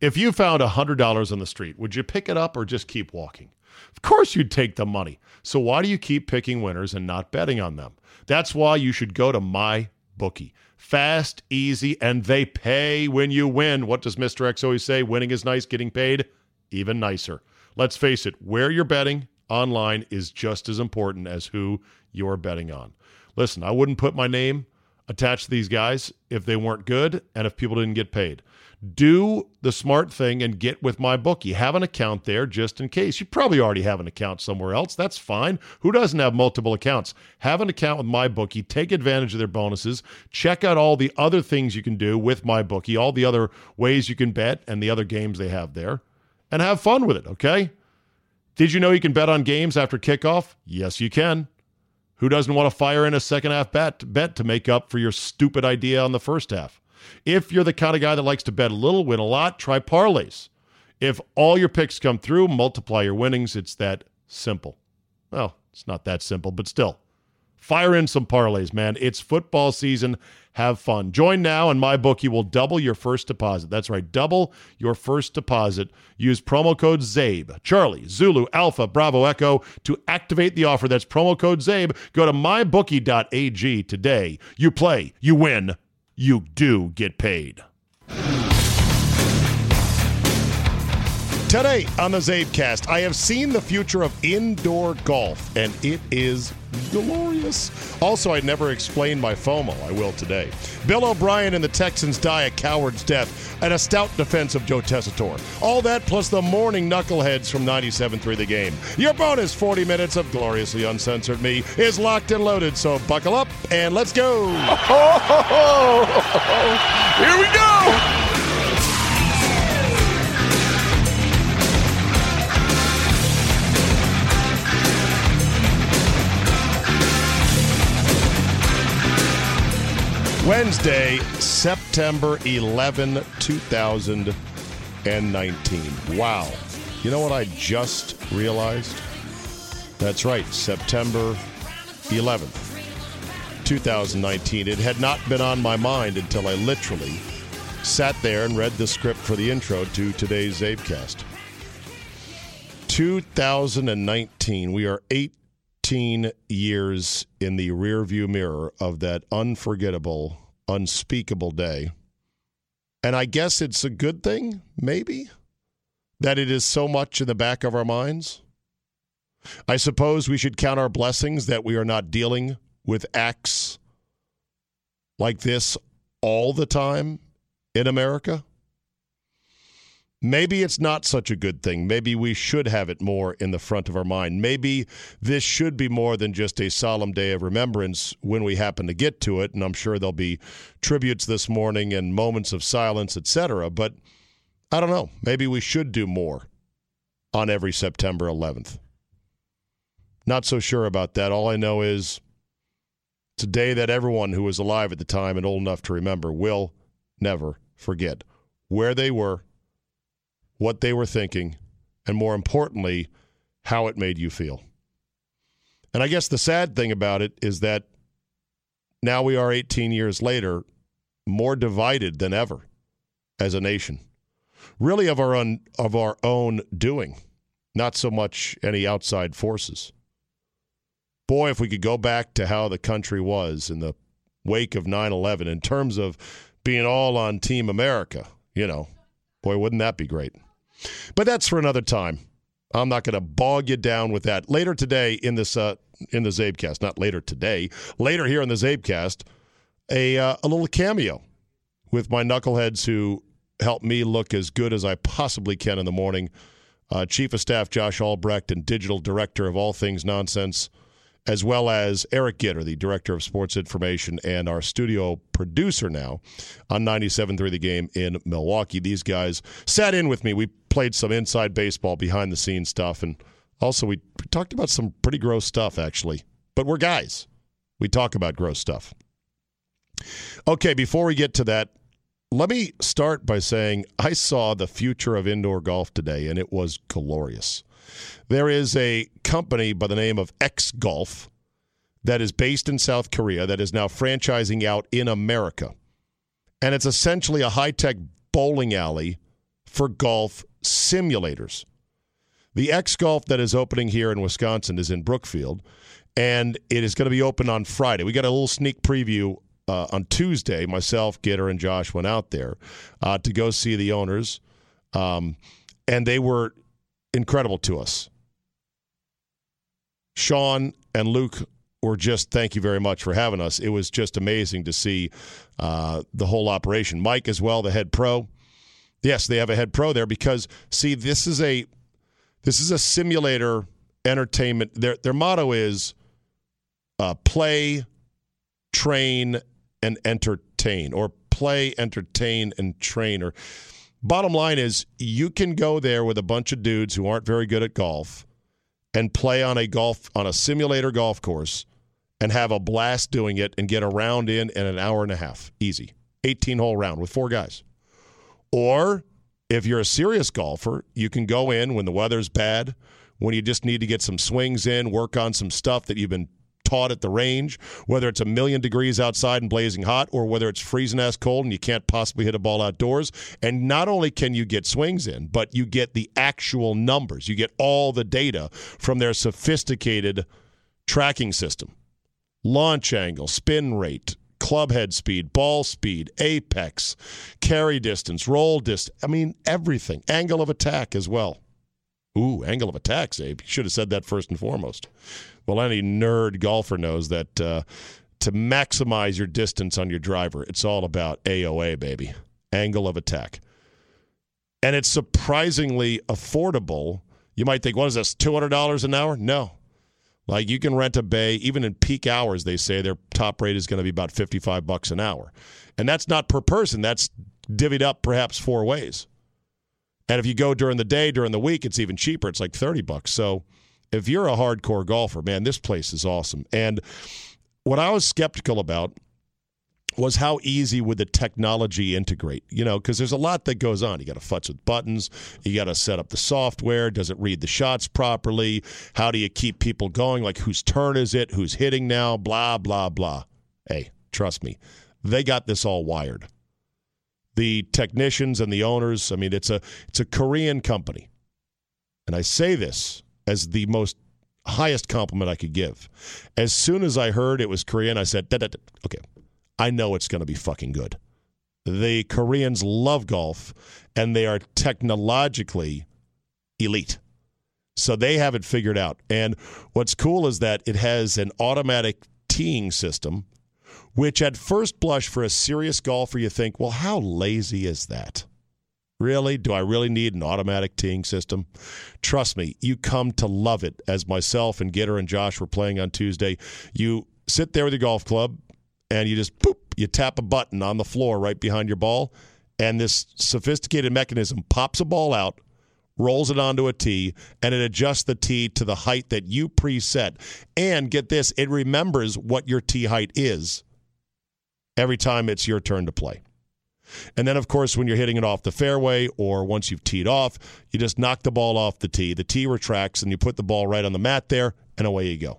If you found $100 on the street, would you pick it up or just keep walking? Of course you'd take the money. So why do you keep picking winners and not betting on them? That's why you should go to MyBookie. Fast, easy, and they pay when you win. What does Mr. X always say? Winning is nice, getting paid even nicer. Let's face it, where you're betting online is just as important as who you're betting on. Listen, I wouldn't put my name attached to these guys if they weren't good and if people didn't get paid. Do the smart thing and get with MyBookie. Have an account there just in case. You probably already have an account somewhere else. That's fine. Who doesn't have multiple accounts? Have an account with MyBookie. Take advantage of their bonuses. Check out all the other things you can do with MyBookie, all the other ways you can bet and the other games they have there. And have fun with it, okay? Did you know you can bet on games after kickoff? Yes, you can. Who doesn't want to fire in a second-half bet to make up for your stupid idea on the first half? If you're the kind of guy that likes to bet a little, win a lot, try parlays. If all your picks come through, multiply your winnings. It's that simple. Well, it's not that simple, but still. Fire in some parlays, man. It's football season. Have fun. Join now, and MyBookie will double your first deposit. That's right, double your first deposit. Use promo code ZABE, Charlie, Zulu, Alpha, Bravo, Echo, to activate the offer. That's promo code ZABE. Go to mybookie.ag today. You play, you win. You do get paid. Today on the Zabecast, I have seen the future of indoor golf, and it is glorious. Also, I never explained my FOMO. I will today. Bill O'Brien and the Texans die a coward's death, and a stout defense of Joe Tessitore. All that plus the morning knuckleheads from 97.3 The Game. Your bonus 40 minutes of gloriously uncensored me is locked and loaded, so buckle up and let's go. Here we go. Wednesday, September 11, 2019. Wow. You know what I just realized? That's right, September 11th, 2019. It had not been on my mind until I literally sat there and read the script for the intro to today's Zabecast. 2019. We are 18 years in the rearview mirror of that unforgettable, unspeakable day. And I guess it's a good thing, maybe, that it is so much in the back of our minds. I suppose we should count our blessings that we are not dealing with acts like this all the time in America. Maybe it's not such a good thing. Maybe we should have it more in the front of our mind. Maybe this should be more than just a solemn day of remembrance when we happen to get to it, and I'm sure there'll be tributes this morning and moments of silence, etc. But I don't know. Maybe we should do more on every September 11th. Not so sure about that. All I know is it's a day that everyone who was alive at the time and old enough to remember will never forget where they were, what they were thinking, and more importantly, how it made you feel. And I guess the sad thing about it is that now we are 18 years later, more divided than ever as a nation, really of our own doing, not so much any outside forces. Boy, if we could go back to how the country was in the wake of 9/11 in terms of being all on Team America, you know, boy, wouldn't that be great. But that's for another time. I'm not going to bog you down with that. Later today in this in the Zabecast, not later today, later here in the Zabecast, a little cameo with my knuckleheads who help me look as good as I possibly can in the morning. Chief of Staff Josh Albrecht and Digital Director of All Things Nonsense, as well as Eric Gitter, the Director of Sports Information, and our studio producer now on 97.3 The Game in Milwaukee. These guys sat in with me. We played some inside baseball, behind-the-scenes stuff, and also we talked about some pretty gross stuff, actually. But we're guys. We talk about gross stuff. Okay, before we get to that, let me start by saying I saw the future of indoor golf today, and it was glorious. There is a company by the name of X-Golf that is based in South Korea that is now franchising out in America. And it's essentially a high-tech bowling alley for golf simulators. The X-Golf that is opening here in Wisconsin is in Brookfield, and it is going to be open on Friday. We got a little sneak preview on Tuesday. Myself, Gitter, and Josh went out there to go see the owners, and they were incredible to us. Sean and Luke were just, thank you very much for having us. It was just amazing to see the whole operation. Mike as well, the head pro. Yes, they have a head pro there because, see, this is a simulator entertainment. Their motto is play, train, and entertain, or play, entertain, and train. Or bottom line is you can go there with a bunch of dudes who aren't very good at golf and play on a simulator golf course and have a blast doing it and get a round in an hour and a half. Easy. 18-hole round with four guys. Or if you're a serious golfer, you can go in when the weather's bad, when you just need to get some swings in, work on some stuff that you've been taught at the range, whether it's 1,000,000 degrees outside and blazing hot, or whether it's freezing ass cold and you can't possibly hit a ball outdoors. And not only can you get swings in, but you get the actual numbers. You get all the data from their sophisticated tracking system. Launch angle, spin rate, club head speed, ball speed, apex, carry distance, roll distance. I mean, everything. Angle of attack as well. Ooh, angle of attack, Abe. You should have said that first and foremost. Well, any nerd golfer knows that to maximize your distance on your driver, it's all about AOA, baby. Angle of attack. And it's surprisingly affordable. You might think, what is this, $200 an hour? No. Like, you can rent a bay, even in peak hours, they say their top rate is going to be about $55 an hour. And that's not per person. That's divvied up perhaps four ways. And if you go during the day, during the week, it's even cheaper. It's like $30. So if you're a hardcore golfer, man, this place is awesome. And what I was skeptical about was how easy would the technology integrate, you know, because there's a lot that goes on. You got to futz with buttons. You got to set up the software. Does it read the shots properly? How do you keep people going? Like, whose turn is it? Who's hitting now? Blah, blah, blah. Hey, trust me, they got this all wired. The technicians and the owners, I mean, it's a Korean company. And I say this as the most highest compliment I could give. As soon as I heard it was Korean, I said, okay, I know it's going to be fucking good. The Koreans love golf, and they are technologically elite. So they have it figured out. And what's cool is that it has an automatic teeing system, which at first blush for a serious golfer, you think, well, how lazy is that? Really? Do I really need an automatic teeing system? Trust me, you come to love it. As myself and Gitter and Josh were playing on Tuesday, you sit there with your golf club, and you just, boop, you tap a button on the floor right behind your ball, and this sophisticated mechanism pops a ball out, rolls it onto a tee, and it adjusts the tee to the height that you preset. And get this, it remembers what your tee height is every time it's your turn to play. And then, of course, when you're hitting it off the fairway or once you've teed off, you just knock the ball off the tee. The tee retracts, and you put the ball right on the mat there, and away you go.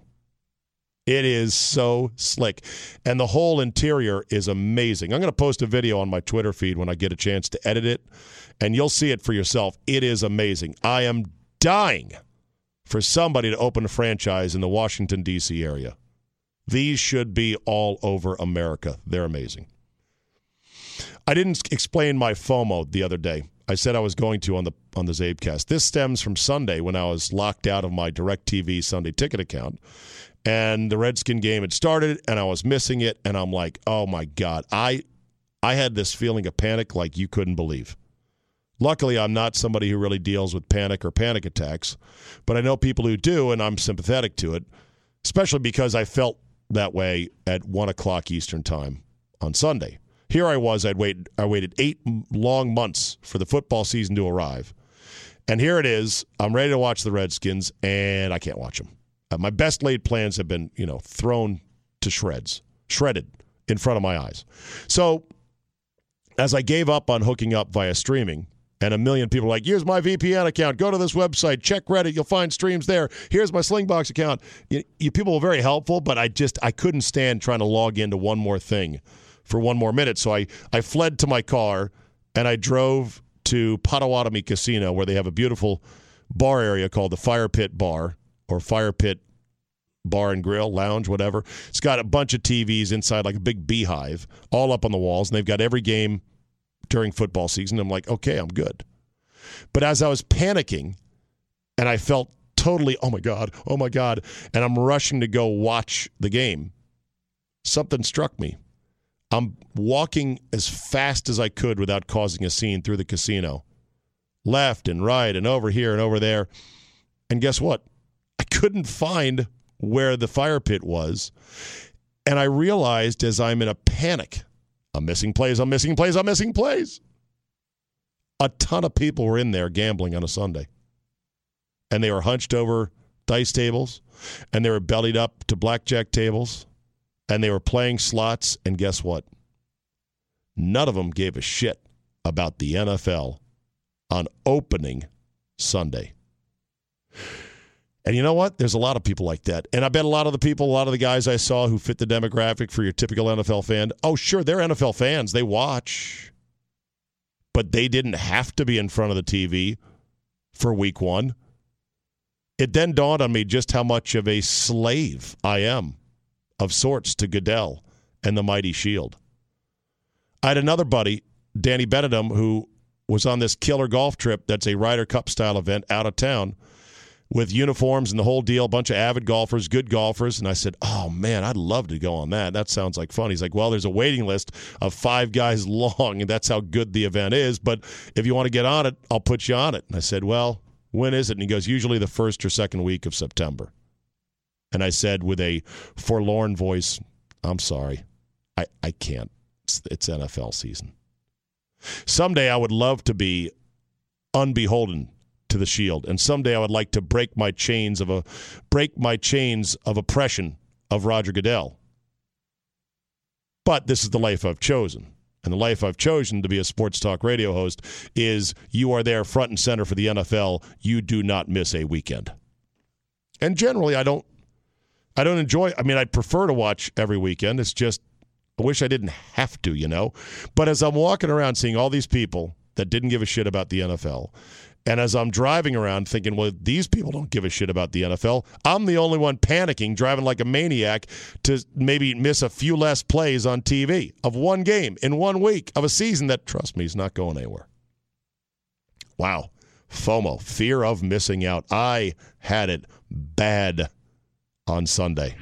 It is so slick. And the whole interior is amazing. I'm going to post a video on my Twitter feed when I get a chance to edit it, and you'll see it for yourself. It is amazing. I am dying for somebody to open a franchise in the Washington, D.C. area. These should be all over America. They're amazing. I didn't explain my FOMO the other day. I said I was going to on the Zabecast. This stems from Sunday when I was locked out of my DirecTV Sunday ticket account. And the Redskin game had started, and I was missing it, and I'm like, oh, my God. I had this feeling of panic like you couldn't believe. Luckily, I'm not somebody who really deals with panic or panic attacks, but I know people who do, and I'm sympathetic to it, especially because I felt that way at 1 o'clock Eastern time on Sunday. Here I was. I waited 8 long months for the football season to arrive, and here it is. I'm ready to watch the Redskins, and I can't watch them. My best laid plans have been, thrown to shreds, shredded in front of my eyes. So as I gave up on hooking up via streaming, and a million people were like, here's my VPN account, go to this website, check Reddit, you'll find streams there. Here's my Slingbox account. You people were very helpful, but I couldn't stand trying to log into one more thing for one more minute. So I fled to my car, and I drove to Potawatomi Casino, where they have a beautiful bar area called the Fire Pit Bar or Fire Pit Bar and Grill, Lounge, whatever. It's got a bunch of TVs inside, like a big beehive, all up on the walls, and they've got every game during football season. I'm like, okay, I'm good. But as I was panicking, and I felt totally, oh my God, and I'm rushing to go watch the game, something struck me. I'm walking as fast as I could without causing a scene through the casino, left and right and over here and over there. And guess what? I couldn't find where the fire pit was. And I realized as I'm in a panic, I'm missing plays. A ton of people were in there gambling on a Sunday. And they were hunched over dice tables, and they were bellied up to blackjack tables. And they were playing slots, and guess what? None of them gave a shit about the NFL on opening Sunday. And you know what? There's a lot of people like that. And I bet a lot of the people, a lot of the guys I saw who fit the demographic for your typical NFL fan, oh, sure, they're NFL fans. They watch. But they didn't have to be in front of the TV for week one. It then dawned on me just how much of a slave I am, of sorts, to Goodell and the Mighty Shield. I had another buddy, Danny Benedum, who was on this killer golf trip that's a Ryder Cup-style event out of town with uniforms and the whole deal, a bunch of avid golfers, good golfers. And I said, oh, man, I'd love to go on that. That sounds like fun. He's like, well, there's a waiting list of 5 guys long, and that's how good the event is. But if you want to get on it, I'll put you on it. And I said, well, when is it? And he goes, usually the first or second week of September. And I said with a forlorn voice, I'm sorry, I can't. It's NFL season. Someday I would love to be unbeholden to the Shield, and someday I would like to break my chains of oppression of Roger Goodell. But this is the life I've chosen. And the life I've chosen to be a sports talk radio host is you are there front and center for the NFL. You do not miss a weekend. And generally I don't enjoy. I mean, I prefer to watch every weekend. It's just, I wish I didn't have to, you know. But as I'm walking around seeing all these people that didn't give a shit about the NFL, and as I'm driving around thinking, well, these people don't give a shit about the NFL, I'm the only one panicking, driving like a maniac to maybe miss a few less plays on TV of one game in 1 week of a season that, trust me, is not going anywhere. Wow. FOMO, fear of missing out. I had it bad on Sunday.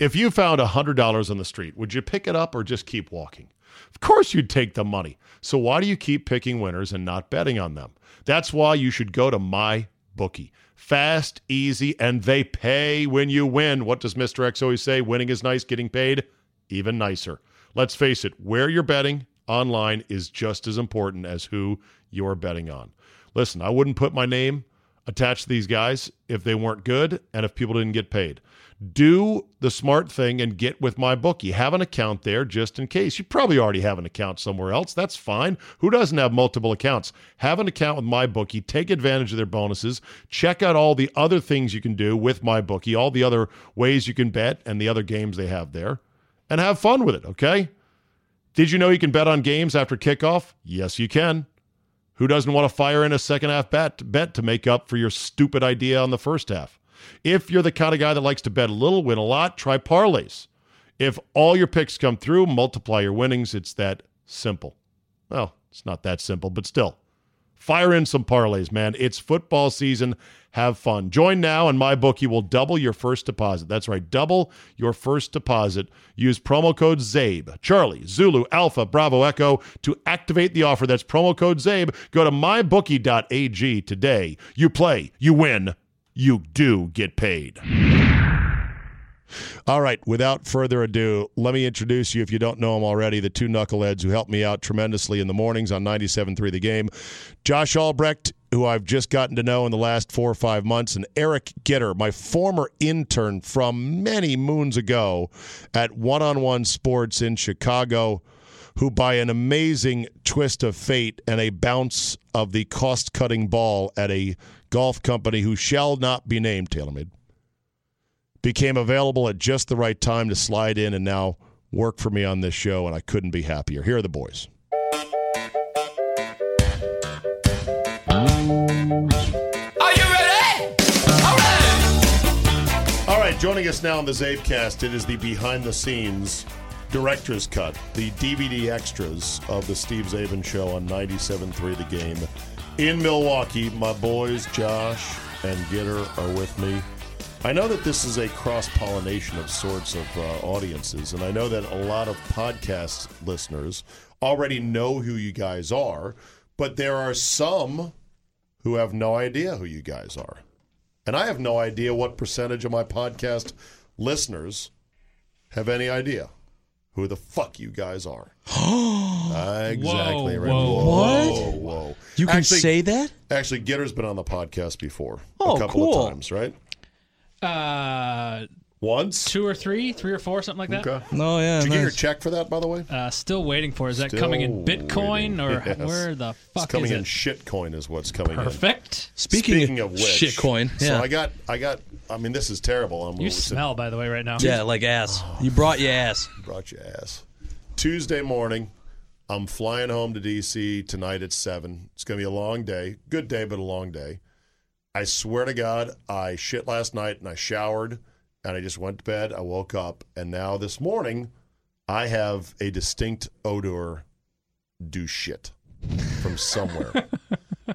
If you found $100 on the street, would you pick it up or just keep walking? Of course you'd take the money. So why do you keep picking winners and not betting on them? That's why you should go to MyBookie. Fast, easy, and they pay when you win. What does Mr. X always say? Winning is nice, getting paid even nicer. Let's face it, where you're betting online is just as important as who you're betting on. Listen, I wouldn't put my name attached to these guys if they weren't good and if people didn't get paid. Do the smart thing and get with MyBookie. Have an account there just in case. You probably already have an account somewhere else. That's fine. Who doesn't have multiple accounts? Have an account with MyBookie. Take advantage of their bonuses. Check out all the other things you can do with MyBookie, all the other ways you can bet and the other games they have there. And have fun with it, okay? Did you know you can bet on games after kickoff? Yes, you can. Who doesn't want to fire in a second-half bet to make up for your stupid idea on the first half? If you're the kind of guy that likes to bet a little, win a lot, try parlays. If all your picks come through, multiply your winnings. It's that simple. Well, it's not that simple, but still. Fire in some parlays, man. It's football season. Have fun. Join now, and MyBookie will double your first deposit. That's right, double your first deposit. Use promo code ZABE, Charlie, Zulu, Alpha, Bravo, Echo, to activate the offer. That's promo code ZABE. Go to mybookie.ag today. You play, you win, you do get paid. All right, without further ado, let me introduce you, if you don't know them already, the two knuckleheads who help me out tremendously in the mornings on 97.3 The Game. Josh Albrecht, who I've just gotten to know in the last 4 or 5 months, and Eric Gitter, my former intern from many moons ago at One-on-One Sports in Chicago, who by an amazing twist of fate and a bounce of the cost-cutting ball at a golf company who shall not be named, TaylorMade, became available at just the right time to slide in and now work for me on this show, and I couldn't be happier. Here are the boys. Joining us now on the Zabecast, it is the behind-the-scenes director's cut, the DVD extras of the Steve Zabin Show on 97.3 The Game in Milwaukee. My boys, Josh and Gitter, are with me. I know that this is a cross-pollination of sorts of audiences, and I know that a lot of podcast listeners already know who you guys are, but there are some who have no idea who you guys are. And I have no idea what percentage of my podcast listeners have any idea who the fuck you guys are. Exactly. Whoa, right. Whoa. You can actually say that? Actually, Gitter's been on the podcast before a couple of times, right? Once? Two or three? Three or four? Something like that? Okay. Oh, yeah. Did you get your check for that, by the way? Still waiting for it. Is that coming in Bitcoin or where the fuck is it? It's coming in shitcoin is what's coming in. Perfect. Speaking of which. Shitcoin. Yeah. So I mean, this is terrible. You smell, by the way, right now. Yeah, like ass. You brought your ass. Tuesday morning, I'm flying home to D.C. tonight at 7. It's going to be a long day. Good day, but a long day. I swear to God, I shit last night and I showered and I just went to bed. I woke up and now this morning I have a distinct odor do shit from somewhere.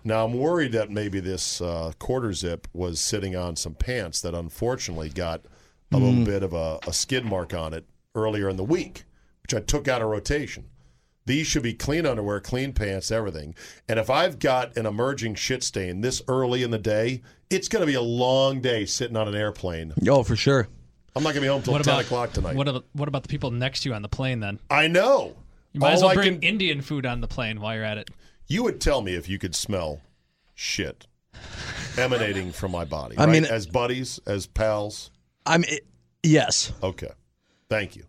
Now I'm worried that maybe this quarter zip was sitting on some pants that unfortunately got a little bit of a skid mark on it earlier in the week, which I took out of rotation. These should be clean underwear, clean pants, everything. And if I've got an emerging shit stain this early in the day, it's going to be a long day sitting on an airplane. Oh, for sure. I'm not going to be home until 10 o'clock tonight. What about the people next to you on the plane then? I know. You might as well bring Indian food on the plane while you're at it. You would tell me if you could smell shit emanating from my body, right? I mean, as buddies, as pals? Yes. Okay. Thank you.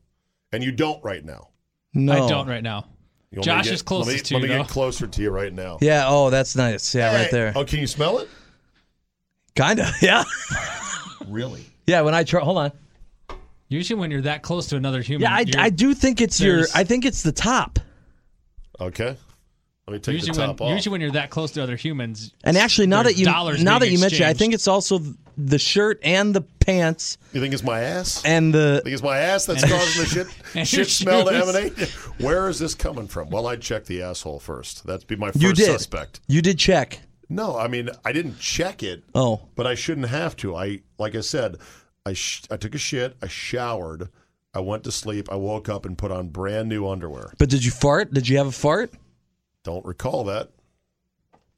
And you don't right now? No. I don't right now. Josh is closest to you, though. Let me get closer to you right now. Yeah, oh, that's nice. Yeah, right there. Oh, can you smell it? Kind of, yeah. Really? Yeah, when I try, hold on. Usually when you're that close to another human. Yeah, I do think I think it's the top. Okay. Let me take the top off. Usually when you're that close to other humans. And actually, now that you mention it, I think it's also the shirt and the pants. You think it's my ass? I think it's my ass that's causing the shit smell to emanate? Where is this coming from? Well, I'd check the asshole first. That'd be my first suspect. You did check. No, I mean, I didn't check it. Oh. But I shouldn't have to. Like I said, I took a shit. I showered. I went to sleep. I woke up and put on brand new underwear. But did you fart? Did you have a fart? Don't recall that.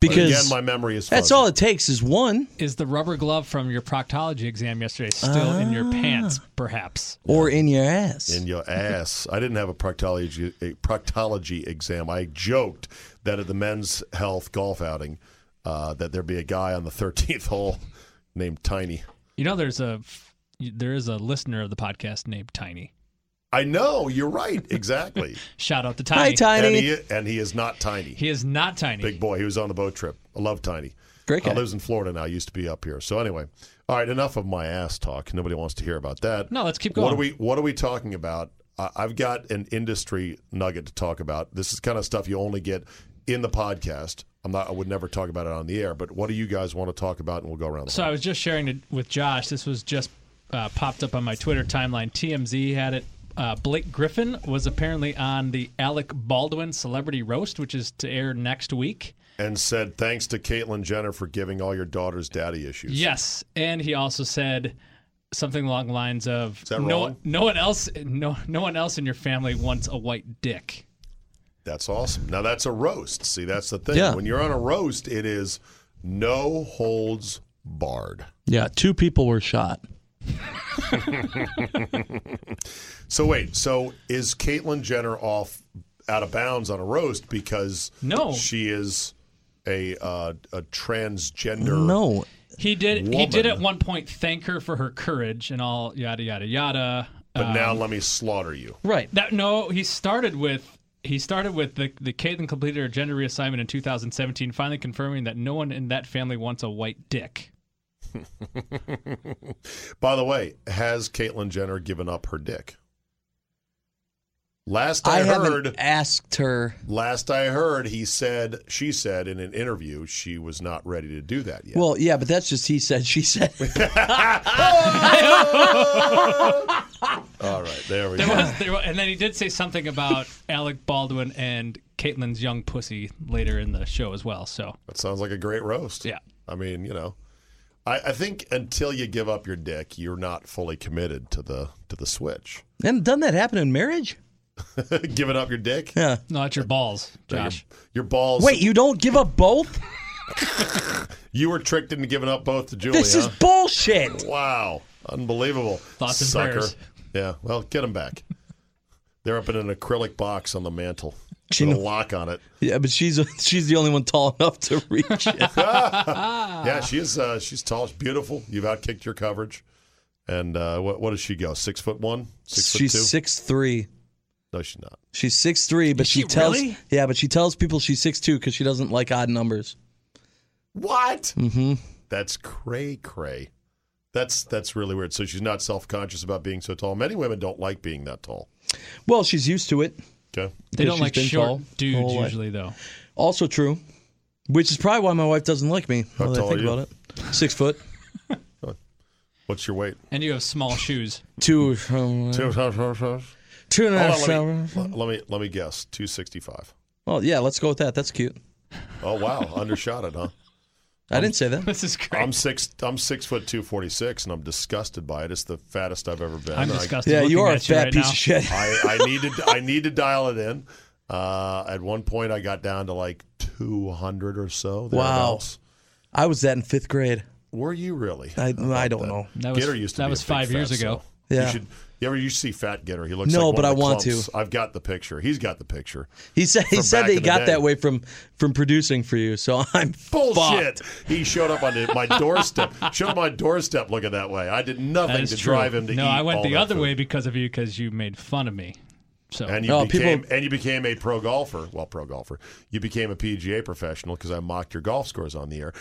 Because again, my memory is fuzzy. That's all it takes is one. Is the rubber glove from your proctology exam yesterday still in your pants, perhaps? Or in your ass. In your ass. I didn't have a proctology exam. I joked that at the men's health golf outing that there'd be a guy on the 13th hole named Tiny. You know, there is a listener of the podcast named Tiny. I know, you're right, exactly. Shout out to Tiny. Hi, Tiny. And he is not tiny. He is not tiny. Big boy, he was on the boat trip. I love Tiny. Great guy. Lives in Florida now, used to be up here. So anyway, all right, enough of my ass talk. Nobody wants to hear about that. No, let's keep going. What are we talking about? I've got an industry nugget to talk about. This is kind of stuff you only get in the podcast. I would never talk about it on the air, but what do you guys want to talk about? And we'll go around the way. I was just sharing it with Josh. This was just popped up on my Twitter timeline. TMZ had it. Blake Griffin was apparently on the Alec Baldwin Celebrity Roast, which is to air next week. And said, thanks to Caitlyn Jenner for giving all your daughters daddy issues. Yes, and he also said something along the lines of, no one else in your family wants a white dick. That's awesome. Now that's a roast. See, that's the thing. Yeah. When you're on a roast, it is no holds barred. Yeah, 2 people were shot. So is Caitlyn Jenner off out of bounds on a roast because she is a transgender? No, he did at one point thank her for her courage and all yada yada yada. But now let me slaughter you. Right? He started with the Caitlyn completed her gender reassignment in 2017, finally confirming that no one in that family wants a white dick. By the way, has Caitlyn Jenner given up her dick? Last I heard, she said in an interview she was not ready to do that yet. Well, yeah, but that's just he said, she said. All right, there we go. And then he did say something about Alec Baldwin and Caitlyn's young pussy later in the show as well. So that sounds like a great roast. Yeah. I mean, you know, I think until you give up your dick, you're not fully committed to the switch. And doesn't that happen in marriage? Giving up your dick? Yeah. Not your balls, Josh. Your balls. Wait, you don't give up both? You were tricked into giving up both to Julie. This is bullshit. Wow. Unbelievable. Thoughts and prayers. Yeah. Well, get them back. They're up in an acrylic box on the mantle. She with a lock on it. Yeah, but she's the only one tall enough to reach it. Yeah, she's tall. She's beautiful. You've outkicked your coverage. And what does she go? 6'1"? 6'2"? She's 6'3". No, she's not. She's 6'3", but she tells really? Yeah, but she tells people she's 6'2" because she doesn't like odd numbers. What? Mm-hmm. That's cray. That's really weird. So she's not self-conscious about being so tall. Many women don't like being that tall. Well, she's used to it. Okay. They don't like short dudes usually, though. Also true, which is probably why my wife doesn't like me. How tall are you? About it. 6 foot. What's your weight? And you have small shoes. 2.5 hours. Let me guess. 265. Well, yeah, let's go with that. That's cute. Oh wow, undershot it, huh? I didn't say that. This is crazy. I'm 6'2", 246, and I'm disgusted by it. It's the fattest I've ever been. I'm disgusted. Yeah, you are a fat piece of shit. I need to dial it in. At one point, I got down to like 200 or so. Wow. I was that in 5th grade. Were you really? I don't know. Gitter used to be a big fat. That was 5 years ago. Yeah. You see Fat Gitter? He looks like one of the clumps. No, but I want to. I've got the picture. He's got the picture. He said that he got that way from producing for you, so I'm bullshit. Fucked. He showed up on my doorstep. Looking that way. I did nothing to drive him to eat. No, I went the other way because of you, because you made fun of me. So. And you became a pro golfer. Well, pro golfer. You became a PGA professional because I mocked your golf scores on the air.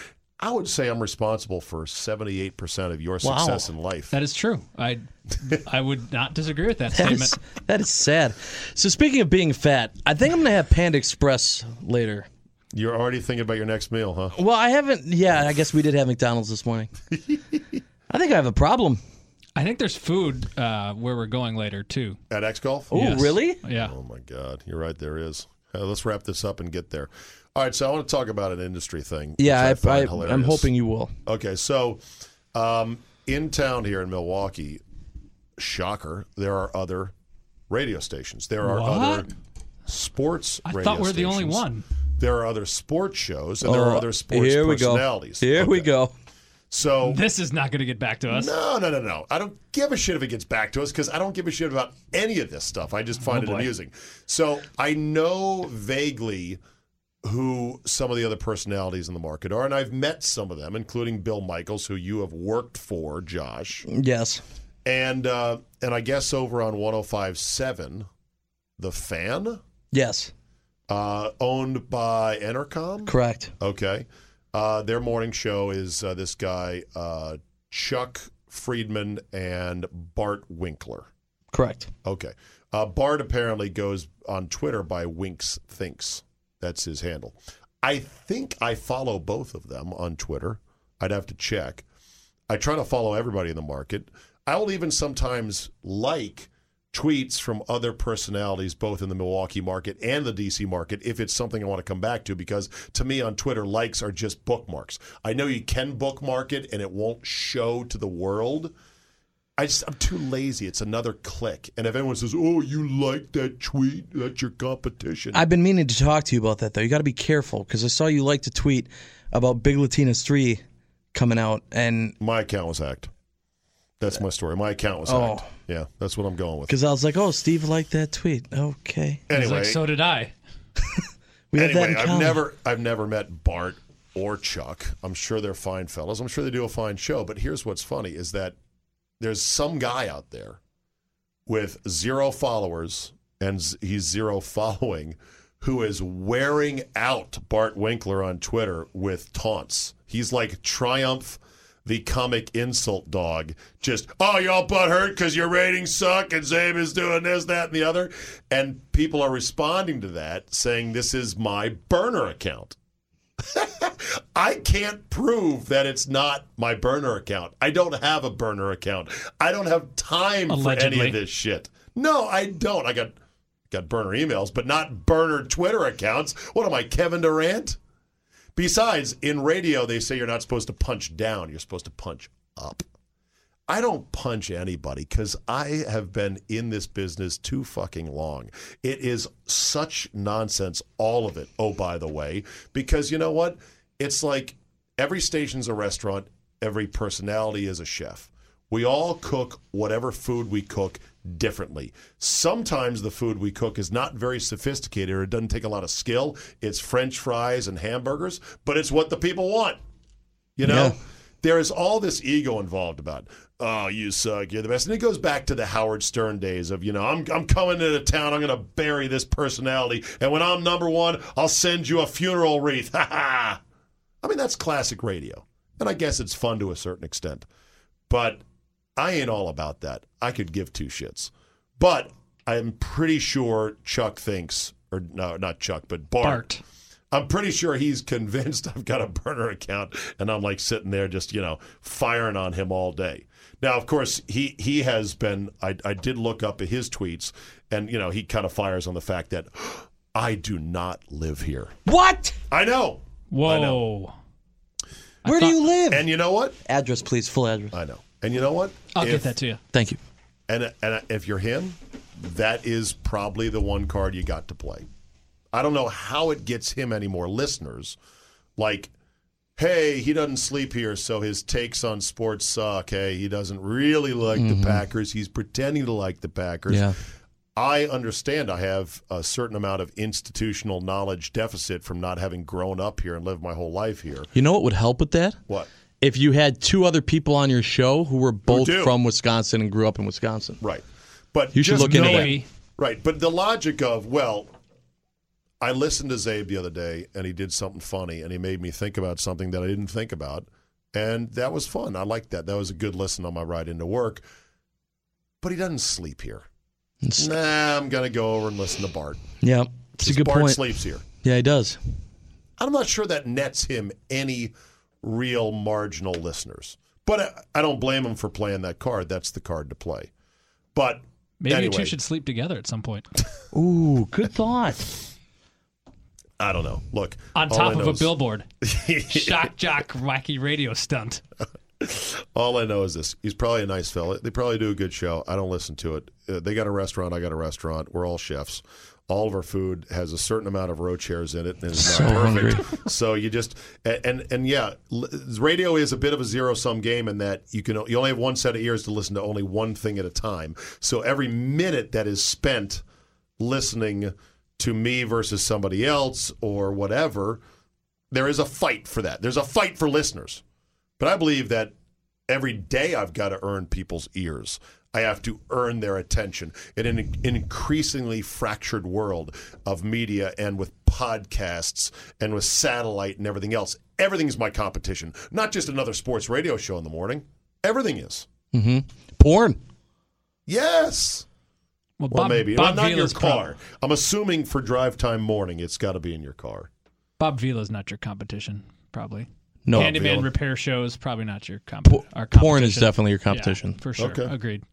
I would say I'm responsible for 78% of your success in life. That is true. I would not disagree with that statement. That is sad. So speaking of being fat, I think I'm going to have Panda Express later. You're already thinking about your next meal, huh? Well, I haven't. Yeah, I guess we did have McDonald's this morning. I think I have a problem. I think there's food where we're going later, too. At X-Golf? Oh, yes. Really? Yeah. Oh, my God. You're right. There is. Let's wrap this up and get there. All right, so I want to talk about an industry thing. Yeah, I'm hoping you will. Okay, so in town here in Milwaukee, shocker, there are other radio stations. There are other sports radio stations. I thought we're the only one. There are other sports shows, and there are other sports personalities. Here we go. So this is not going to get back to us. No. I don't give a shit if it gets back to us because I don't give a shit about any of this stuff. I just find it amusing. So I know vaguely who some of the other personalities in the market are, and I've met some of them, including Bill Michaels, who you have worked for, Josh. Yes. And I guess over on 105.7, The Fan? Yes. Owned by Entercom? Correct. Okay. Their morning show is this guy, Chuck Friedman and Bart Winkler. Correct. Okay. Bart apparently goes on Twitter by Winks Thinks. That's his handle. I think I follow both of them on Twitter. I'd have to check. I try to follow everybody in the market. I will even sometimes like tweets from other personalities, both in the Milwaukee market and the D.C. market, if it's something I want to come back to, because to me on Twitter, likes are just bookmarks. I know you can bookmark it and it won't show to the world. I'm too lazy. It's another click. And if anyone says, oh, you like that tweet, that's your competition. I've been meaning to talk to you about that, though. You got to be careful, because I saw you like to tweet about Big Latinas 3 coming out. And my account was hacked. That's my story. My account was hacked. Yeah, that's what I'm going with. Because I was like, oh, Steve liked that tweet. Okay. Anyway. He's like, so did I. I've never met Bart or Chuck. I'm sure they're fine fellas. I'm sure they do a fine show. But here's what's funny is that there's some guy out there with zero followers, and he's zero following, who is wearing out Bart Winkler on Twitter with taunts. He's like Triumph, the comic insult dog. Just, oh, you're all butthurt because your ratings suck and Zabe is doing this, that, and the other. And people are responding to that saying, this is my burner account. I can't prove that it's not my burner account. I don't have a burner account. I don't have time for any of this shit. No, I don't. I got burner emails, but not burner Twitter accounts. What am I, Kevin Durant? Besides, in radio, they say you're not supposed to punch down. You're supposed to punch up. I don't punch anybody because I have been in this business too fucking long. It is such nonsense, all of it, oh, by the way, because you know what? It's like every station's a restaurant. Every personality is a chef. We all cook whatever food we cook differently. Sometimes the food we cook is not very sophisticated or it doesn't take a lot of skill. It's French fries and hamburgers, but it's what the people want. You know? Yeah. There is all this ego involved about, oh, you suck, you're the best. And it goes back to the Howard Stern days of, you know, I'm coming into town, I'm going to bury this personality, and when I'm number one, I'll send you a funeral wreath. Ha ha! I mean, that's classic radio. And I guess it's fun to a certain extent. But I ain't all about that. I could give two shits. But I'm pretty sure Chuck thinks, or no, not Chuck, but Bart. I'm pretty sure he's convinced I've got a burner account, and I'm like sitting there just, you know, firing on him all day. Now, of course, he has been, I did look up his tweets, and, you know, he kind of fires on the fact that I do not live here. What? I know. Whoa. I know. Where do you live? And you know what? Address, please. Full address. I know. And you know what? I'll get that to you. Thank you. And if you're him, that is probably the one card you got to play. I don't know how it gets him any more listeners. Like, hey, he doesn't sleep here, so his takes on sports suck. Hey, he doesn't really like the Packers. He's pretending to like the Packers. Yeah. I understand I have a certain amount of institutional knowledge deficit from not having grown up here and lived my whole life here. You know what would help with that? What? If you had two other people on your show who were both from Wisconsin and grew up in Wisconsin. Right. But you should look into that. Right. But the logic of, well, I listened to Zabe the other day, and he did something funny, and he made me think about something that I didn't think about, and that was fun. I liked that. That was a good listen on my ride into work. But he doesn't sleep here. Nah, I'm going to go over and listen to Bart. Yeah, it's a good point. Bart sleeps here. Yeah, he does. I'm not sure that nets him any real marginal listeners. But I don't blame him for playing that card. That's the card to play. But maybe you two should sleep together at some point. Ooh, good thought. I don't know. Look. On top of a billboard. Shock jock wacky radio stunt. All I know is this. He's probably a nice fella. They probably do a good show. I don't listen to it. They got a restaurant. I got a restaurant. We're all chefs. All of our food has a certain amount of row chairs in it. And it's so not perfect. So you just and yeah, radio is a bit of a zero-sum game in that you only have one set of ears to listen to only one thing at a time. So every minute that is spent listening to me versus somebody else or whatever, there is a fight for that. There's a fight for listeners. But I believe that every day I've got to earn people's ears. I have to earn their attention in an increasingly fractured world of media and with podcasts and with satellite and everything else. Everything's my competition. Not just another sports radio show in the morning. Everything is. Mm-hmm. Porn. Yes. Well, maybe. Bob not in your car. I'm assuming for drive time morning, it's got to be in your car. Bob Vila's not your competition, probably. No. Candyman repair show is probably not your competition. Porn is definitely your competition. Yeah, for sure. Okay. Agreed.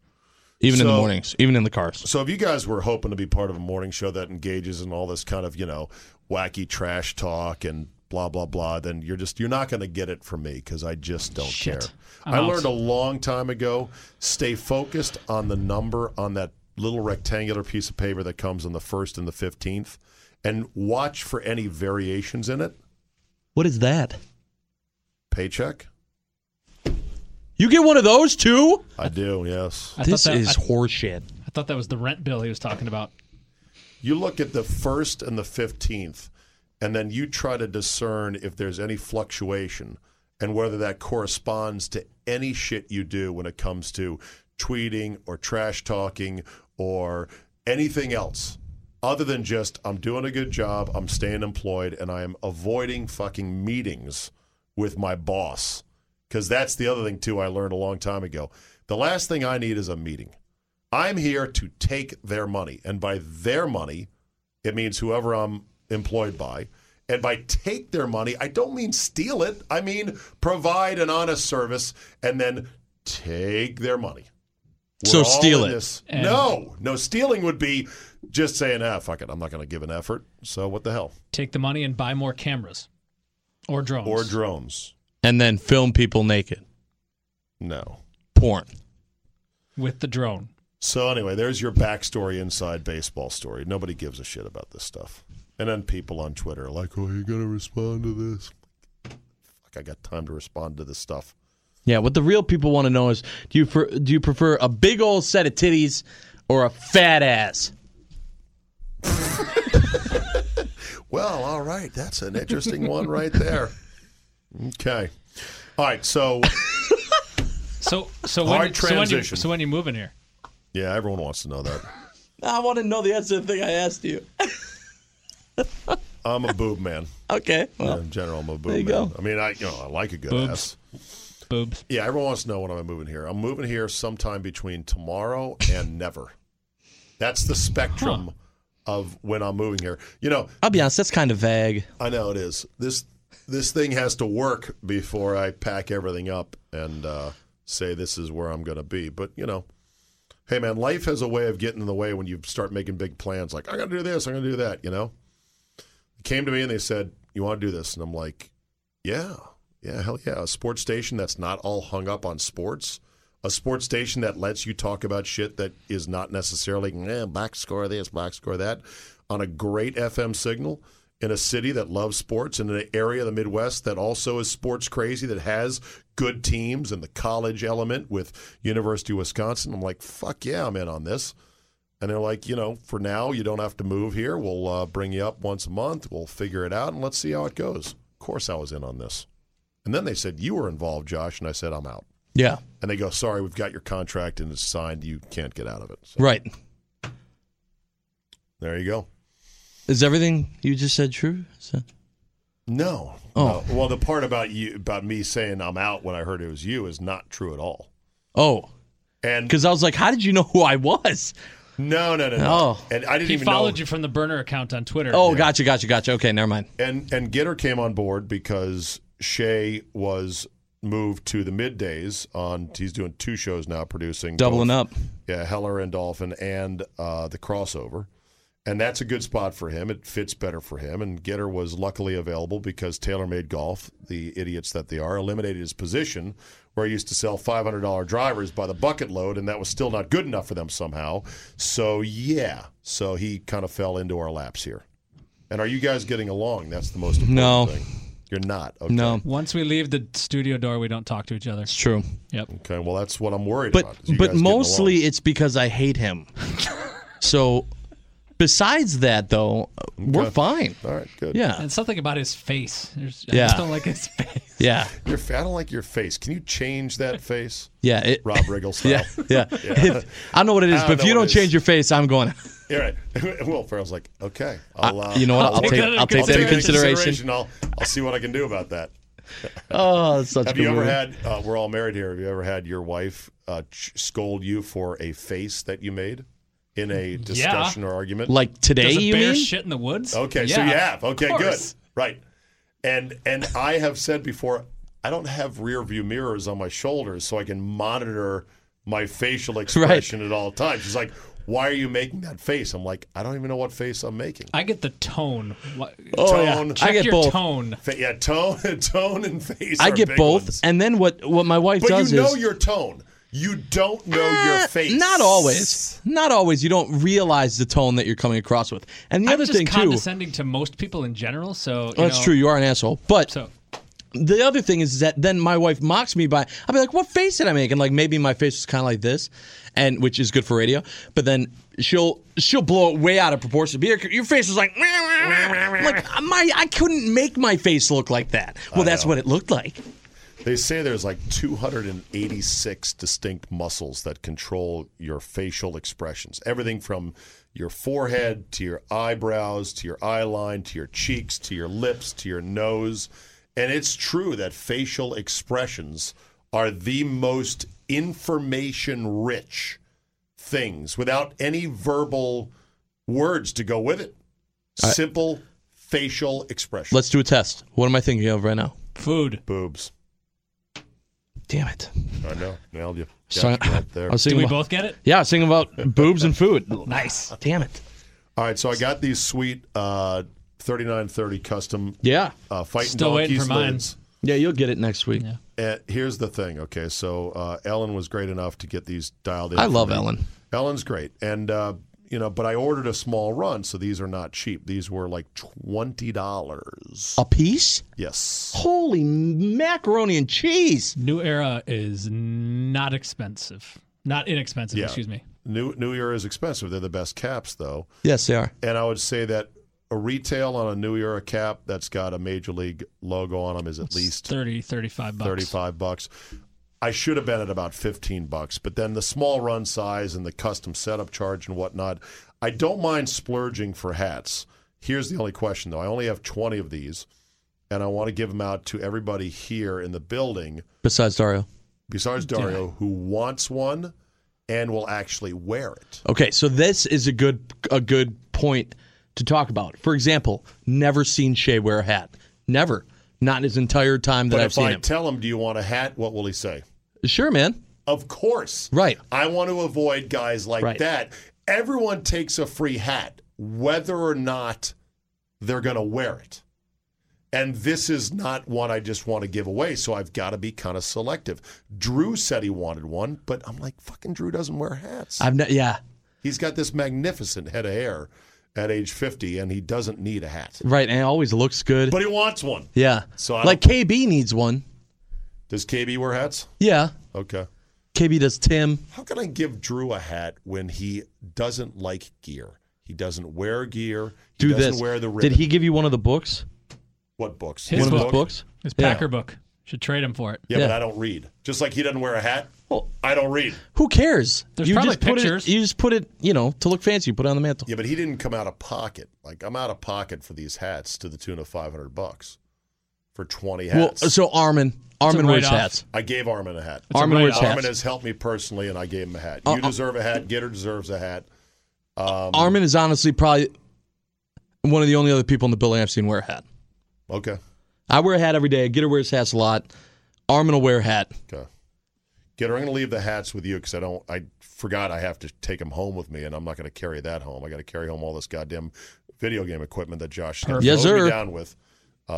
Even in the mornings, even in the cars. So if you guys were hoping to be part of a morning show that engages in all this kind of, you know, wacky trash talk and blah, blah, blah, then you're not going to get it from me because I just don't care. I learned a long time ago, stay focused on the number on that little rectangular piece of paper that comes on the 1st and the 15th, and watch for any variations in it. What is that? Paycheck. You get one of those, too? I do, yes. This is horseshit. I thought that was the rent bill he was talking about. You look at the 1st and the 15th, and then you try to discern if there's any fluctuation and whether that corresponds to any shit you do when it comes to tweeting or trash talking or anything else other than just I'm doing a good job, I'm staying employed, and I am avoiding fucking meetings with my boss. because that's the other thing, too, I learned a long time ago. The last thing I need is a meeting. I'm here to take their money. And by their money, it means whoever I'm employed by. And by take their money, I don't mean steal it. I mean provide an honest service and then take their money. So steal it. No, stealing would be just saying, fuck it, I'm not going to give an effort, so what the hell. Take the money and buy more cameras or drones. And then film people naked. No. Porn. With the drone. So anyway, there's your backstory inside baseball story. Nobody gives a shit about this stuff. And then people on Twitter are like, oh, you're going to respond to this? Fuck, I got time to respond to this stuff. Yeah, what the real people want to know is, do you prefer a big old set of titties or a fat ass? Well, all right. That's an interesting one right there. Okay. All right, so... Hard transition. So when are you moving here? Yeah, everyone wants to know that. I want to know the answer to the thing I asked you. I'm a boob man. Okay. Well, yeah, in general, I'm a boob man. Go. I mean, I like a good ass. Boobs. Yeah, everyone wants to know when I'm moving here. I'm moving here sometime between tomorrow and never. That's the spectrum of when I'm moving here. You know, I'll be honest, that's kind of vague. I know it is. This thing has to work before I pack everything up and say this is where I'm going to be. But, you know, hey, man, life has a way of getting in the way when you start making big plans. Like, I got to do this, I'm going to do that, you know? They came to me and they said, you want to do this? And I'm like, yeah, hell yeah. A sports station that's not all hung up on sports. A sports station that lets you talk about shit that is not necessarily box score this, box score that, on a great FM signal in a city that loves sports and in an area of the Midwest that also is sports crazy, that has good teams and the college element with University of Wisconsin. I'm like, fuck yeah, I'm in on this. And they're like, you know, for now, you don't have to move here. We'll bring you up once a month. We'll figure it out, and let's see how it goes. Of course I was in on this. And then they said, you were involved, Josh, and I said, I'm out. Yeah. And they go, sorry, we've got your contract, and it's signed. You can't get out of it. So, right. There you go. Is everything you just said true? No. Oh. Well, the part about me saying I'm out when I heard it was you is not true at all. Oh. Because I was like, how did you know who I was? No. Oh. And I didn't even know. He followed you from the burner account on Twitter. Oh, yeah. Gotcha. Okay, never mind. And Gitter came on board because Shea was moved to the middays on. He's doing two shows now, producing. Doubling up. Yeah, Heller and Dolphin and the crossover. And that's a good spot for him. It fits better for him. And Gitter was luckily available because TaylorMade Golf, the idiots that they are, eliminated his position where he used to sell $500 drivers by the bucket load, and that was still not good enough for them somehow. So, yeah. So he kind of fell into our laps here. And are you guys getting along? That's the most important thing. You're not. Okay. No. Once we leave the studio door, we don't talk to each other. It's true. Yep. Okay, well, that's what I'm worried about. But mostly it's because I hate him. So... Besides that, though, we're fine. All right, good. Yeah. And something about his face. I just don't like his face. Yeah. I don't like your face. Can you change that face? Yeah. Rob Riggle style. Yeah. I don't know what it is, but if you don't change your face, I'm going. You're right. Will Ferrell's like, okay. I'll take that into consideration. I'll see what I can do about that. Oh, that's such a good one. We're all married here. Have you ever had your wife scold you for a face that you made? In a discussion or argument, like today, you mean? Does a bear shit in the woods? Okay, so you have. Okay, good. Right, and I have said before, I don't have rear view mirrors on my shoulders, so I can monitor my facial expression at all times. She's like, "Why are you making that face?" I'm like, "I don't even know what face I'm making." I get the tone. Yeah. Check I get your both. Tone. Tone and face. I get both, and then what my wife does is, you know your tone. You don't know your face. Not always. You don't realize the tone that you're coming across with. And the other thing, too. I'm just condescending to most people in general, so. That's true. You are an asshole. But the other thing is that then my wife mocks me by, I'll be like, what face did I make? And like maybe my face was kind of like this, and which is good for radio. But then she'll blow it way out of proportion. Your face was like, I couldn't make my face look like that. Well, that's what it looked like. They say there's like 286 distinct muscles that control your facial expressions. Everything from your forehead to your eyebrows to your eyeline to your cheeks to your lips to your nose. And it's true that facial expressions are the most information-rich things without any verbal words to go with it. Simple facial expression. Let's do a test. What am I thinking of right now? Food. Boobs. Damn it. I know. Nailed you. So, right there. Did we both get it? Yeah, I was thinking about boobs and food. Nice. Damn it. All right, so I got these sweet 3930 custom fighting donkeys lids. Yeah, you'll get it next week. Yeah. Here's the thing, okay? So Ellen was great enough to get these dialed in. I love Ellen. Ellen's great. And, but I ordered a small run, so these are not cheap. These were like $20. A piece? Yes. Holy macaroni and cheese. New Era is not expensive. Not inexpensive, excuse me. New Era is expensive. They're the best caps, though. Yes, they are. And I would say that a retail on a New Era cap that's got a Major League logo on them is at least $35. $35. I should have been at about $15, but then the small run size and the custom setup charge and whatnot. I don't mind splurging for hats. Here's the only question, though. I only have 20 of these, and I want to give them out to everybody here in the building. Besides Dario, who wants one and will actually wear it. Okay, so this is a good point to talk about. For example, never seen Shea wear a hat. Never. Not in his entire time that I've seen him. But if I tell him, do you want a hat, what will he say? Sure, man. Of course. Right. I want to avoid guys like that. Everyone takes a free hat, whether or not they're going to wear it. And this is not one I just want to give away, so I've got to be kind of selective. Drew said he wanted one, but I'm like, fucking Drew doesn't wear hats. He's got this magnificent head of hair at age 50, and he doesn't need a hat. Right, and he always looks good. But he wants one. Yeah. So like KB needs one. Does KB wear hats? Yeah. Okay. KB does Tim. How can I give Drew a hat when he doesn't like gear? He doesn't wear gear. He doesn't wear the ribbon. Did he give you one of the books? What books? His books? His Packer book. Should trade him for it. Yeah, but I don't read. Just like he doesn't wear a hat, I don't read. Who cares? There's probably pictures. You just put it, to look fancy. You put it on the mantle. Yeah, but he didn't come out of pocket. Like, I'm out of pocket for these hats to the tune of $500 for 20 hats. Well, so Armin wears hats. I gave Armin a hat. Armin wears hats. Armin has helped me personally, and I gave him a hat. You deserve a hat. Gitter deserves a hat. Armin is honestly probably one of the only other people in the building I've seen wear a hat. Okay. I wear a hat every day. Gitter wears hats a lot. Armin will wear a hat. Okay. Gitter, I'm going to leave the hats with you because I forgot I have to take them home with me, and I'm not going to carry that home. I got to carry home all this goddamn video game equipment that Josh sent me down with,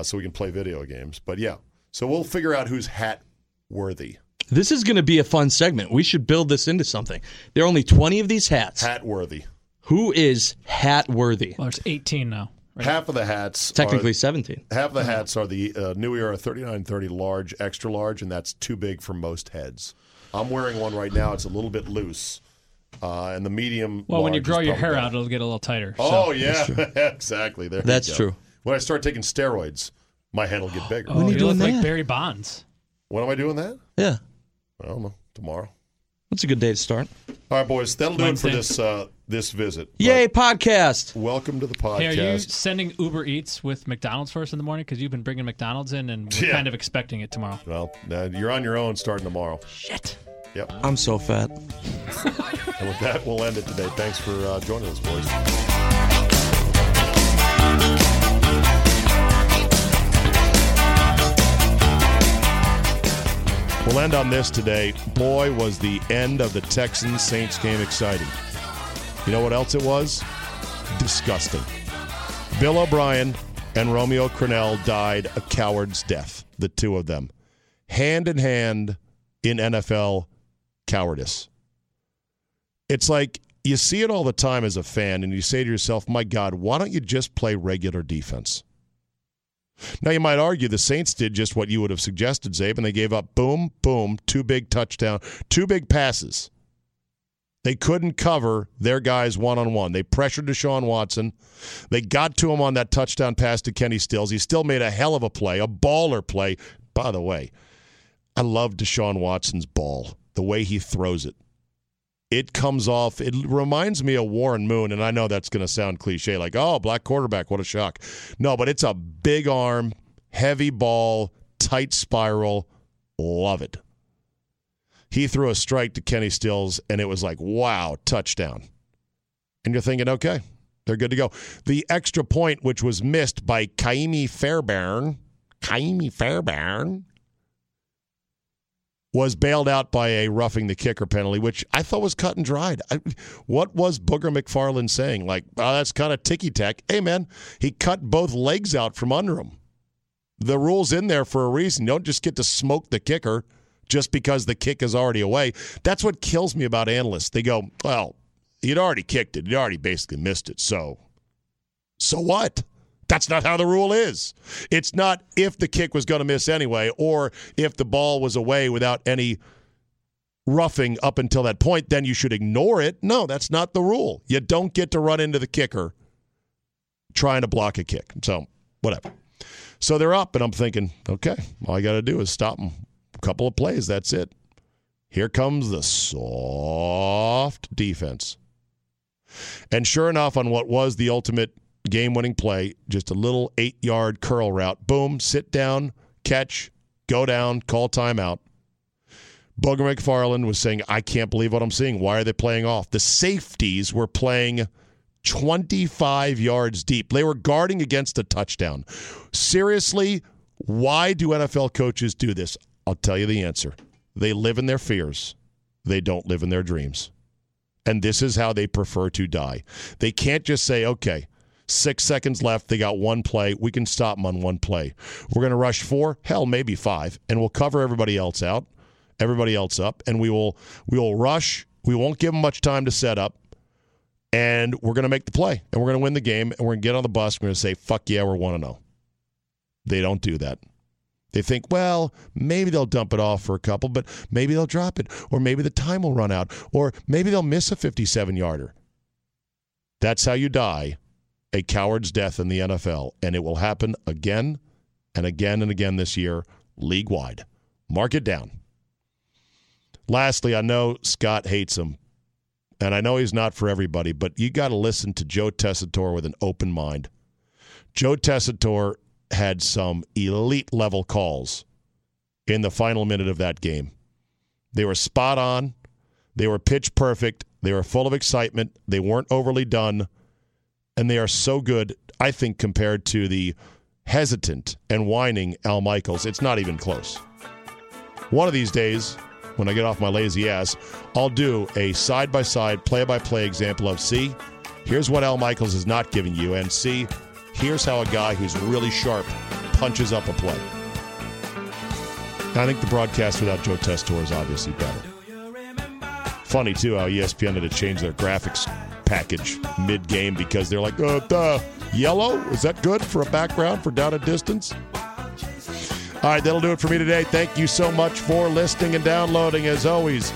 so we can play video games. But yeah, so we'll figure out who's hat worthy. This is going to be a fun segment. We should build this into something. There are only 20 of these hats. Hat worthy. Who is hat worthy? Well, there's 18 now. Right. Half of the hats, technically 17. Half of the hats are the New Era 3930 large, extra large, and that's too big for most heads. I'm wearing one right now. It's a little bit loose, and the medium. Well, when you grow your hair out, it'll get a little tighter. Oh so. Yeah, exactly. There. That's true. When I start taking steroids, my head will get bigger. Oh, when are you doing that? Like Barry Bonds. When am I doing that? Yeah. I don't know. Tomorrow. That's a good day to start. All right, boys. That'll do it for this. This visit. Yay, podcast. Welcome to the podcast. Hey, are you sending Uber Eats with McDonald's first in the morning? Because you've been bringing McDonald's in and we're kind of expecting it tomorrow. Well, you're on your own starting tomorrow. Shit. Yep. I'm so fat. And with that, we'll end it today. Thanks for joining us, boys. We'll end on this today. Boy, was the end of the Texans-Saints game exciting. You know what else it was? Disgusting. Bill O'Brien and Romeo Crennel died a coward's death, the two of them. Hand in hand in NFL cowardice. It's like you see it all the time as a fan, and you say to yourself, my God, why don't you just play regular defense? Now, you might argue the Saints did just what you would have suggested, Zabe, and they gave up, boom, boom, two big touchdowns, two big passes. They couldn't cover their guys one-on-one. They pressured Deshaun Watson. They got to him on that touchdown pass to Kenny Stills. He still made a hell of a play, a baller play. By the way, I love Deshaun Watson's ball, the way he throws it. It comes off. It reminds me of Warren Moon, and I know that's going to sound cliche, like, oh, black quarterback, what a shock. No, but it's a big arm, heavy ball, tight spiral. Love it. He threw a strike to Kenny Stills, and it was like, wow, touchdown. And you're thinking, okay, they're good to go. The extra point, which was missed by Kaimi Fairbairn, was bailed out by a roughing the kicker penalty, which I thought was cut and dried. What was Booger McFarland saying? Like, oh, that's kind of ticky-tack. Hey, man, he cut both legs out from under him. The rule's in there for a reason. You don't just get to smoke the kicker just because the kick is already away. That's what kills me about analysts. They go, well, he'd already kicked it. He'd already basically missed it. So what? That's not how the rule is. It's not if the kick was going to miss anyway or if the ball was away without any roughing up until that point, then you should ignore it. No, that's not the rule. You don't get to run into the kicker trying to block a kick. So, whatever. So they're up, and I'm thinking, okay, all I got to do is stop them. A couple of plays, that's it. Here comes the soft defense. And sure enough, on what was the ultimate game-winning play, just a little 8-yard curl route. Boom, sit down, catch, go down, call timeout. Booger McFarland was saying, I can't believe what I'm seeing. Why are they playing off? The safeties were playing 25 yards deep. They were guarding against a touchdown. Seriously, why do NFL coaches do this? I'll tell you the answer. They live in their fears. They don't live in their dreams. And this is how they prefer to die. They can't just say, okay, 6 seconds left. They got one play. We can stop them on one play. We're going to rush 4, hell, maybe 5, and we'll cover everybody else out, everybody else up, and we will rush. We won't give them much time to set up, and we're going to make the play, and we're going to win the game, and we're going to get on the bus. We're going to say, fuck yeah, we're 1-0. They don't do that. They think, well, maybe they'll dump it off for a couple, but maybe they'll drop it, or maybe the time will run out, or maybe they'll miss a 57-yarder. That's how you die a coward's death in the NFL, and it will happen again and again and again this year, league-wide. Mark it down. Lastly, I know Scott hates him, and I know he's not for everybody, but you got to listen to Joe Tessitore with an open mind. Joe Tessitore had some elite-level calls in the final minute of that game. They were spot on. They were pitch perfect. They were full of excitement. They weren't overly done. And they are so good, I think, compared to the hesitant and whining Al Michaels. It's not even close. One of these days, when I get off my lazy ass, I'll do a side-by-side, play-by-play example of, see, here's what Al Michaels is not giving you, and see, here's how a guy who's really sharp punches up a play. I think the broadcast without Joe Tessitore is obviously better. Funny, too, how ESPN had to change their graphics package mid-game because they're like, yellow? Is that good for a background for down a distance? All right, that'll do it for me today. Thank you so much for listening and downloading. As always,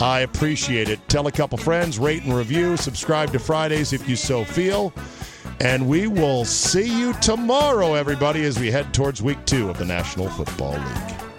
I appreciate it. Tell a couple friends, rate and review, subscribe to Fridays if you so feel. And we will see you tomorrow, everybody, as we head towards week 2 of the National Football League.